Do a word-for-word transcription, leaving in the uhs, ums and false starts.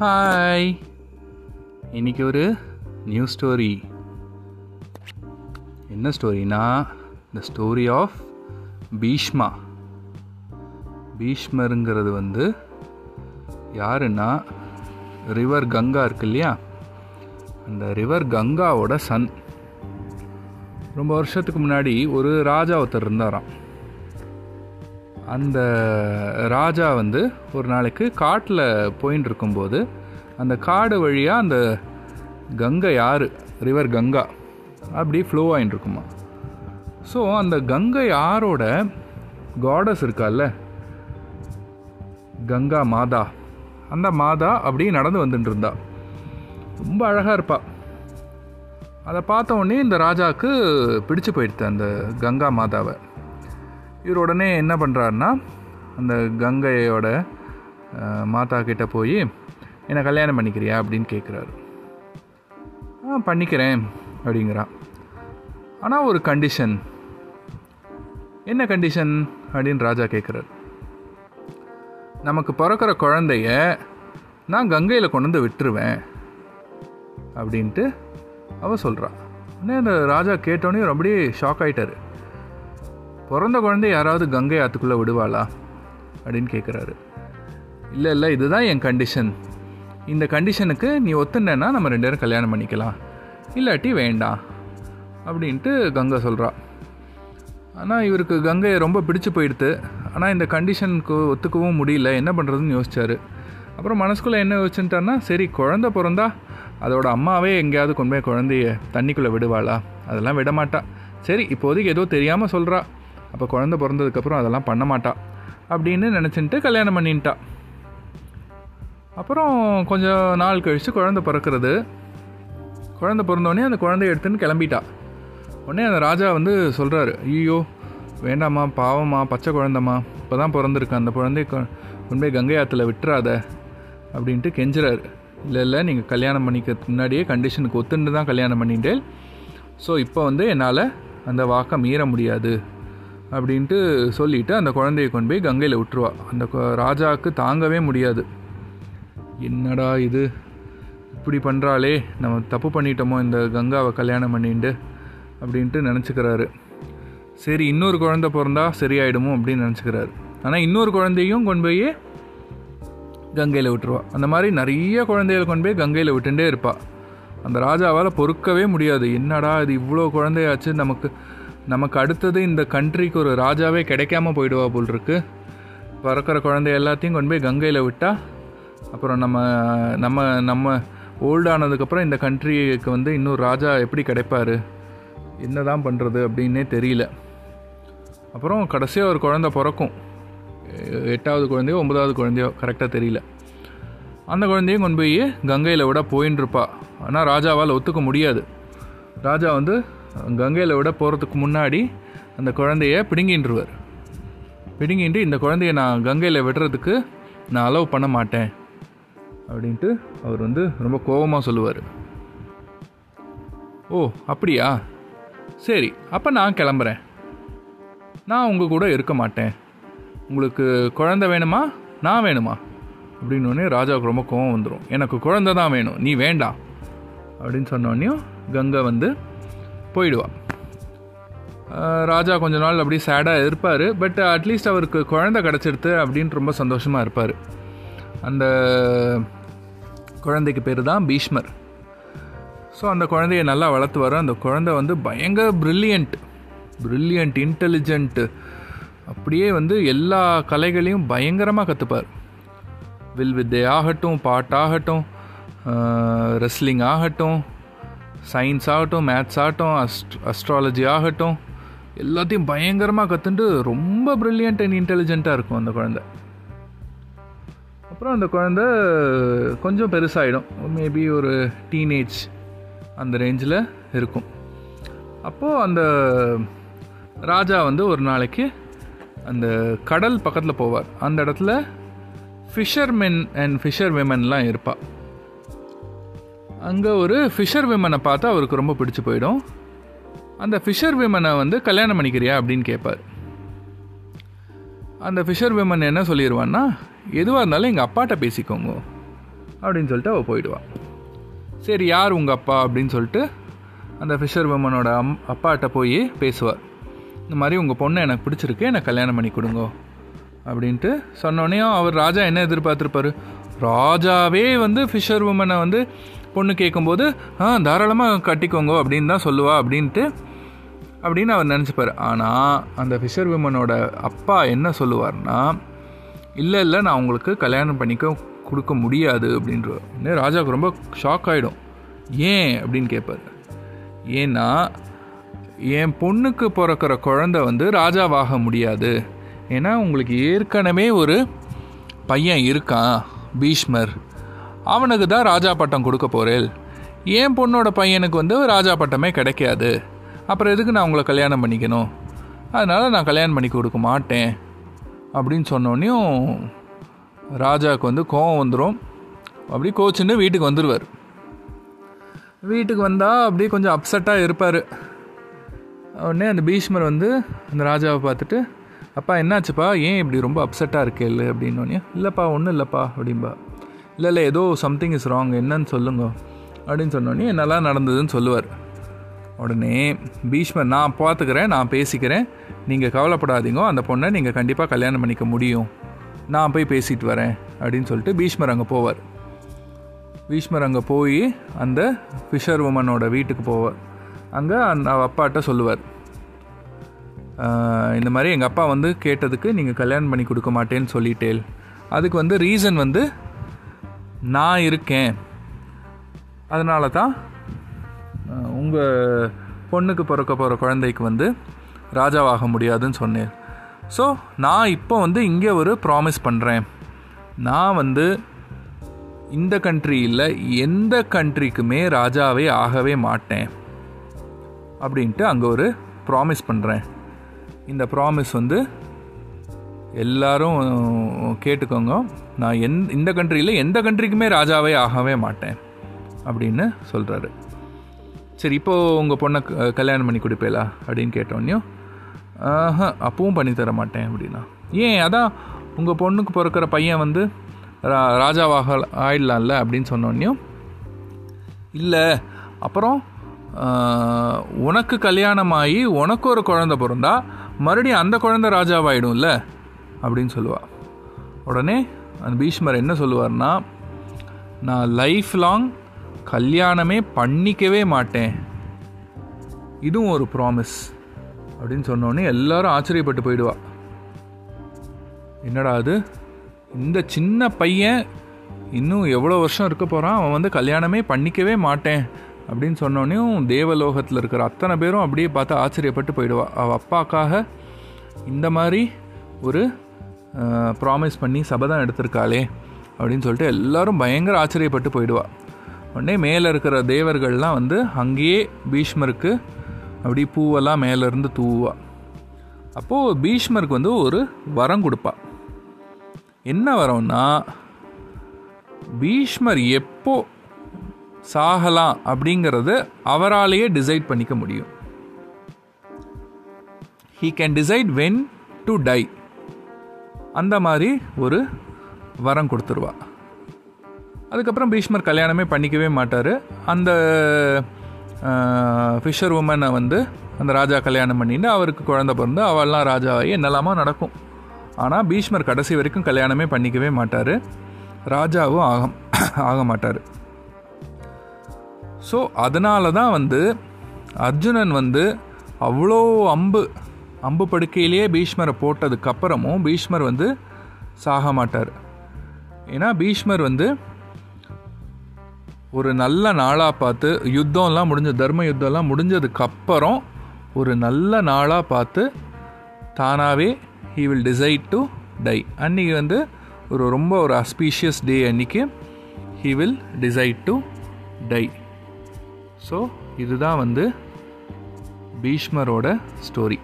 Hi, இன்றைக்கி ஒரு new story. என்ன ஸ்டோரினா, த ஸ்டோரி ஆஃப் பீஷ்மா. பீஷ்மருங்கிறது வந்து யாருன்னா, ரிவர் கங்கா இருக்கு இல்லையா, அந்த ரிவர் கங்காவோட சன். ரொம்ப வருஷத்துக்கு முன்னாடி ஒரு ராஜா ஒருத்தர் இருந்தாராம். அந்த ராஜா வந்து ஒரு நாளைக்கு காட்டில் போயின்னு இருக்கும்போது அந்த காடு வழியாக அந்த கங்கை, யார் ரிவர் கங்கா, அப்படி ஃப்ளோ ஆகின்னு இருக்குமா. ஸோ அந்த கங்கை ஆரோட காடஸ் இருக்கால, கங்கா மாதா, அந்த மாதா அப்படியே நடந்து வந்துட்டு இருந்தா. ரொம்ப அழகாக இருப்பாள். அதை பார்த்த உடனே இந்த ராஜாவுக்கு பிடிச்சு போயிடுது அந்த கங்கா மாதாவை. இவர் உடனே என்ன பண்ணுறாருன்னா, அந்த கங்கையோட மாதா கிட்டே போய் என்னை கல்யாணம் பண்ணிக்கிறியா அப்படின்னு கேட்குறாரு. ஆ, பண்ணிக்கிறேன் அப்படிங்கிறான். ஆனால் ஒரு கண்டிஷன். என்ன கண்டிஷன் அப்படின்னு ராஜா கேட்குறாரு. நமக்கு பிறக்கிற குழந்தைய நான் கங்கையில் கொண்டு வந்து விட்டுருவேன் அப்படின்ட்டு அவள் சொல்கிறான். உடனே அந்த ராஜா கேட்டோடனே அப்படியே ஷாக் ஆகிட்டார். பிறந்த குழந்தை யாராவது கங்கை ஆற்றுக்குள்ளே விடுவாளா அப்படின்னு கேட்குறாரு. இல்லை இல்லை இதுதான் என் கண்டிஷன். இந்த கண்டிஷனுக்கு நீ ஒத்துனேன்னா நம்ம ரெண்டு பேரும் கல்யாணம் பண்ணிக்கலாம், இல்லாட்டி வேண்டாம் அப்படின்ட்டு கங்கை சொல்கிறா. ஆனால் இவருக்கு கங்கையை ரொம்ப பிடிச்சி போயிடுது. ஆனால் இந்த கண்டிஷனுக்கு ஒத்துக்கவும் முடியல. என்ன பண்ணுறதுன்னு யோசிச்சார். அப்புறம் மனசுக்குள்ளே என்ன யோசிச்சுட்டான்னா, சரி குழந்தை பிறந்தா அதோட அம்மாவே எங்கேயாவது கொண்டு போய் குழந்தைய தண்ணிக்குள்ளே விடுவாளா, அதெல்லாம் விடமாட்டா. சரி இப்போதைக்கு ஏதோ தெரியாமல் சொல்கிறா, அப்போ குழந்தை பிறந்ததுக்கப்புறம் அதெல்லாம் பண்ண மாட்டா அப்படின்னு நினச்சிட்டு கல்யாணம் பண்ணின்ட்டா. அப்புறம் கொஞ்சம் நாள் கழித்து குழந்தை பிறக்கிறது. குழந்தை பிறந்தோடனே அந்த குழந்தைய எடுத்துன்னு கிளம்பிட்டா. உடனே அந்த ராஜா வந்து சொல்கிறாரு, ஐயோ வேண்டாமா, பாவமா, பச்சை குழந்தைமா, இப்போ தான் பிறந்திருக்கேன், அந்த குழந்தைய கொண்டு போய் கங்கை ஆற்றுல விட்டுறாத அப்படின்ட்டு கெஞ்சுறாரு. இல்லை இல்லை நீங்கள் கல்யாணம் பண்ணிக்கிறதுக்கு முன்னாடியே கண்டிஷனுக்கு ஒத்துண்டு தான் கல்யாணம் பண்ணிட்டேன், ஸோ இப்போ வந்து என்னால் அந்த வாக்கை மீற முடியாது அப்படின்ட்டு சொல்லிவிட்டு அந்த குழந்தையை கொண்டு போய் கங்கையில் விட்டுருவா. அந்த ராஜாவுக்கு தாங்கவே முடியாது. என்னடா இது இப்படி பண்ணுறாளே, நம்ம தப்பு பண்ணிட்டோமோ இந்த கங்காவை கல்யாணம் பண்ணிட்டு அப்படின்ட்டு நினச்சிக்கிறாரு. சரி இன்னொரு குழந்தை பிறந்தா சரியாயிடுமோ அப்படின்னு நினச்சிக்கிறாரு. ஆனால் இன்னொரு குழந்தையும் கொண்டு போய் கங்கையில் விட்டுருவா. அந்த மாதிரி நிறைய குழந்தைகளை கொண்டு போய் கங்கையில் விட்டுட்டே இருப்பாள். அந்த ராஜாவால் பொறுக்கவே முடியாது. என்னடா இது இவ்வளோ குழந்தையாச்சு, நமக்கு நமக்கு அடுத்தது இந்த கண்ட்ரிக்கு ஒரு ராஜாவே கிடைக்காம போயிடுவா போல் இருக்குது. பிறக்கிற குழந்தை எல்லாத்தையும் கொண்டு போய் கங்கையில் விட்டால் அப்புறம் நம்ம நம்ம நம்ம ஓல்டானதுக்கப்புறம் இந்த கண்ட்ரிக்கு வந்து இன்னொரு ராஜா எப்படி கிடைப்பார், என்ன தான் பண்ணுறது அப்படின்னே தெரியல. அப்புறம் கடைசியாக ஒரு குழந்தை பிறக்கும். எட்டாவது குழந்தையோ ஒன்பதாவது குழந்தையோ கரெக்டாக தெரியல. அந்த குழந்தையும் கொண்டு போய் கங்கையில் விட போயின்னு இருப்பா. ஆனால் ராஜாவால் ஒத்துக்க முடியாது. ராஜா வந்து கங்கையில் விட போகிறதுக்கு முன்னாடி அந்த குழந்தைய பிடுங்கின்றுவார். பிடுங்கின்ட்டு இந்த குழந்தைய நான் கங்கையில் விடுறதுக்கு நான் அலோவ் பண்ண மாட்டேன் அப்படின்ட்டு அவர் வந்து ரொம்ப கோபமாக சொல்லுவார். ஓ அப்படியா, சரி அப்போ நான் கிளம்புறேன், நான் உங்கள் கூட இருக்க மாட்டேன், உங்களுக்கு குழந்தை வேணுமா நான் வேணுமா அப்படின்னோடனே ராஜாவுக்கு ரொம்ப கோவம் வந்துடும். எனக்கு குழந்தை தான் வேணும், நீ வேண்டாம் அப்படின்னு சொன்னோடனையும் கங்கை வந்து போயிடுவா. ராஜா கொஞ்ச நாள் அப்படியே சேடாக இருப்பார். பட் அட்லீஸ்ட் அவருக்கு குழந்தை கிடச்சிடுது அப்படின்ட்டு ரொம்ப சந்தோஷமாக இருப்பார். அந்த குழந்தைக்கு பேர் தான் பீஷ்மர். ஸோ அந்த குழந்தைய நல்லா வளர்த்துவார். அந்த குழந்தை வந்து பயங்கர ப்ரில்லியண்ட் ப்ரில்லியண்ட் இன்டெலிஜென்ட்டு, அப்படியே வந்து எல்லா கலைகளையும் பயங்கரமாக கற்றுப்பார். வில் வித்தை ஆகட்டும், பாட்டாகட்டும், ரெஸ்லிங் ஆகட்டும், சயின்ஸ் ஆகட்டும், மேத்ஸ் ஆகட்டும், அஸ்ட் அஸ்ட்ராலஜி ஆகட்டும், எல்லாத்தையும் பயங்கரமாக கற்றுண்டு ரொம்ப ப்ரில்லியண்ட் அண்ட் இன்டெலிஜென்ட்டாக இருக்கும் அந்த குழந்தை. அப்புறம் அந்த குழந்தை கொஞ்சம் பெருசாகிடும், மேபி ஒரு டீனேஜ் அந்த ரேஞ்சில் இருக்கும். அப்போது அந்த ராஜா வந்து ஒரு நாளைக்கு அந்த கடல் பக்கத்தில் போவார். அந்த இடத்துல ஃபிஷர்மென் அண்ட் ஃபிஷர் விமென்லாம் இருப்பாள். அங்கே ஒரு ஃபிஷர் விமனை பார்த்தா அவருக்கு ரொம்ப பிடிச்சி போயிடும். அந்த ஃபிஷர் விமனை வந்து கல்யாணம் பண்ணிக்கிறியா அப்படின்னு கேட்பார். அந்த ஃபிஷர் விமன் என்ன சொல்லிடுவான்னா, எதுவாக இருந்தாலும் எங்கள் அப்பாட்ட பேசிக்கோங்க அப்படின்னு சொல்லிட்டு அவள் போயிடுவான். சரி, யார் உங்கள் அப்பா அப்படின்னு சொல்லிட்டு அந்த ஃபிஷர் உமனோட அம் அப்பாட்ட போய் பேசுவார். இந்த மாதிரி உங்கள் பொண்ணை எனக்கு பிடிச்சிருக்கு, எனக்கு கல்யாணம் பண்ணி கொடுங்க அப்படின்ட்டு சொன்னோடனே அவர் ராஜா என்ன எதிர்பார்த்துருப்பார்? ராஜாவே வந்து ஃபிஷர் உமனை வந்து பொண்ணு கேட்கும்போது ஆ தாராளமாக கட்டிக்கோங்க அப்படின்னு தான் சொல்லுவா அப்படின்ட்டு அப்படின்னு அவர் நினச்சிப்பார். ஆனால் அந்த ஃபிஷர் உமனோட அப்பா என்ன சொல்லுவார்னா, இல்லை இல்லை நான் உங்களுக்கு கல்யாணம் பண்ணிக்க கொடுக்க முடியாது அப்படின்ற ராஜாவுக்கு ரொம்ப ஷாக் ஆகிடும். ஏன் அப்படின்னு கேட்பார். ஏன்னா என் பொண்ணுக்கு பிறக்கிற குழந்தை வந்து ராஜாவாக முடியாது, ஏன்னா உங்களுக்கு ஏற்கனவே ஒரு பையன் இருக்கான் பீஷ்மர், அவனுக்கு தான் ராஜா பட்டம் கொடுக்க போகிறேன், என் பொண்ணோட பையனுக்கு வந்து ராஜா பட்டமே கிடைக்காது, அப்புறம் எதுக்கு நான் உங்களை கல்யாணம் பண்ணிக்கணும், அதனால் நான் கல்யாணம் பண்ணி கொடுக்க மாட்டேன் அப்படின்னு சொன்னோன்னையும் ராஜாவுக்கு வந்து கோவம் வந்துடும். அப்படி கோச்சுன்னு வீட்டுக்கு வந்துடுவார். வீட்டுக்கு வந்தால் அப்படியே கொஞ்சம் அப்செட்டாக இருப்பார். உடனே அந்த பீஷ்மர் வந்து அந்த ராஜாவை பார்த்துட்டு அப்பா என்னாச்சுப்பா, ஏன் இப்படி ரொம்ப அப்செட்டாக இருக்கேல் அப்படின்னோடனே, இல்லைப்பா ஒன்றும் இல்லைப்பா அப்படின்பா. இல்லை இல்லை ஏதோ சம்திங் இஸ் ராங், என்னன்னு சொல்லுங்க அப்படின்னு சொன்னோடனே நல்லா நடந்ததுன்னு சொல்லுவார். உடனே பீஷ்மர் நான் பார்த்துக்கிறேன், நான் பேசிக்கிறேன், நீங்கள் கவலைப்படாதீங்க, அந்த பொண்ணை நீங்கள் கண்டிப்பாக கல்யாணம் பண்ணிக்க முடியும், நான் போய் பேசிட்டு வரேன் அப்படின்னு சொல்லிட்டு பீஷ்மர் அங்கே போவார். பீஷ்மர் அங்கே போய் அந்த ஃபிஷர் உமனோட வீட்டுக்கு போவார். அங்கே அவள் அப்பாட்ட சொல்லுவார், இந்த மாதிரி எங்கள் அப்பா வந்து கேட்டதுக்கு நீங்கள் கல்யாணம் பண்ணி கொடுக்க மாட்டேன்னு சொல்லிட்டேன், அதுக்கு வந்து ரீசன் வந்து நான் இருக்கேன், அதனால தான் உங்கள் பொண்ணுக்கு பிறக்க போகிற குழந்தைக்கு வந்து ராஜாவாக முடியாதுன்னு சொன்னேன். ஸோ நான் இப்போ வந்து இங்கே ஒரு ப்ராமிஸ் பண்ணுறேன், நான் வந்து இந்த கண்ட்ரி இல்லை எந்த கண்ட்ரிக்குமே ராஜாவே ஆகவே மாட்டேன் அப்படின்ட்டு அங்கே ஒரு ப்ராமிஸ் பண்ணுறேன். இந்த ப்ராமிஸ் வந்து எல்லாரும் கேட்டுக்கோங்க, நான் எந் இந்த கண்ட்ரியில் எந்த கண்ட்ரிக்குமே ராஜாவே ஆகவே மாட்டேன் அப்படின்னு சொல்கிறாரு. சரி இப்போது உங்கள் பொண்ணை கல்யாணம் பண்ணி கொடுப்பேலா அப்படின்னு கேட்டோன்னையும் ஆஹா அப்பவும் பண்ணித்தர மாட்டேன் அப்படின்னா. ஏன்? அதான் உங்கள் பொண்ணுக்கு பிறக்கிற பையன் வந்து ரா ராஜாவாக ஆயிடலாம்ல அப்படின்னு சொன்னோன்னையும், இல்லை அப்புறம் உனக்கு கல்யாணமாகி உனக்கு ஒரு குழந்த பிறந்தா மறுபடியும் அந்த குழந்தை ராஜாவாகிடும்ல அப்படின்னு சொல்லுவாள். உடனே அந்த பீஷ்மர் என்ன சொல்லுவார்னா, நான் லைஃப் லாங் கல்யாணமே பண்ணிக்கவே மாட்டேன், இதுவும் ஒரு ப்ராமிஸ் அப்படின்னு சொன்னோடனே எல்லாரும் ஆச்சரியப்பட்டு போயிடுவா. என்னடா அது, இந்த சின்ன பையன் இன்னும் எவ்வளோ வருஷம் இருக்க போகிறான், அவன் வந்து கல்யாணமே பண்ணிக்கவே மாட்டேன் அப்படின்னு சொன்னோடனையும் தேவலோகத்தில் இருக்கிற அத்தனை பேரும் அப்படியே பார்த்து ஆச்சரியப்பட்டு போயிடுவா. அவள் அப்பாக்காக இந்த மாதிரி ஒரு ப்ராமிஸ் பண்ணி சபதம் எடுத்திருக்காளே அப்படின்னு சொல்லிட்டு எல்லாரும் பயங்கர ஆச்சரியப்பட்டு போயிடுவா. உடனே மேலே இருக்கிற தேவர்கள்லாம் வந்து அங்கேயே பீஷ்மருக்கு அப்படி பூவெல்லாம் மேலேருந்து தூவா. அப்போது பீஷ்மருக்கு வந்து ஒரு வரம் கொடுப்பா. என்ன வரம்னா, பீஷ்மர் எப்போ சாகலாம் அப்படிங்கிறது அவராலேயே டிசைட் பண்ணிக்க முடியும். He can decide when to die, அந்த மாதிரி ஒரு வரம் கொடுத்துருவா. அதுக்கப்புறம் பீஷ்மர் கல்யாணமே பண்ணிக்கவே மாட்டார். அந்த ஃபிஷர் உமனை வந்து அந்த ராஜா கல்யாணம் பண்ணிட்டு அவருக்கு குழந்தை பிறந்து அவெல்லாம் ராஜாவாகி என்னெல்லாமா நடக்கும். ஆனால் பீஷ்மர் கடைசி வரைக்கும் கல்யாணமே பண்ணிக்கவே மாட்டார், ராஜாவும் ஆக ஆக மாட்டார். ஸோ அதனால தான் வந்து அர்ஜுனன் வந்து அவ்வளோ அம்பு அம்பு படுக்கையிலேயே பீஷ்மரை போட்டதுக்கப்புறமும் பீஷ்மர் வந்து சாக மாட்டார். ஏன்னா பீஷ்மர் வந்து ஒரு நல்ல நாளாக பார்த்து, யுத்தம்லாம் முடிஞ்ச தர்ம யுத்தம்லாம் முடிஞ்சதுக்கப்புறம் ஒரு நல்ல நாளாக பார்த்து தானாகவே he will decide to die. அன்றைக்கி வந்து ஒரு ரொம்ப ஒரு அஸ்பீஷியஸ் டே, அன்றைக்கி he will decide to die. So இதுதான் வந்து பீஷ்மரோட ஸ்டோரி.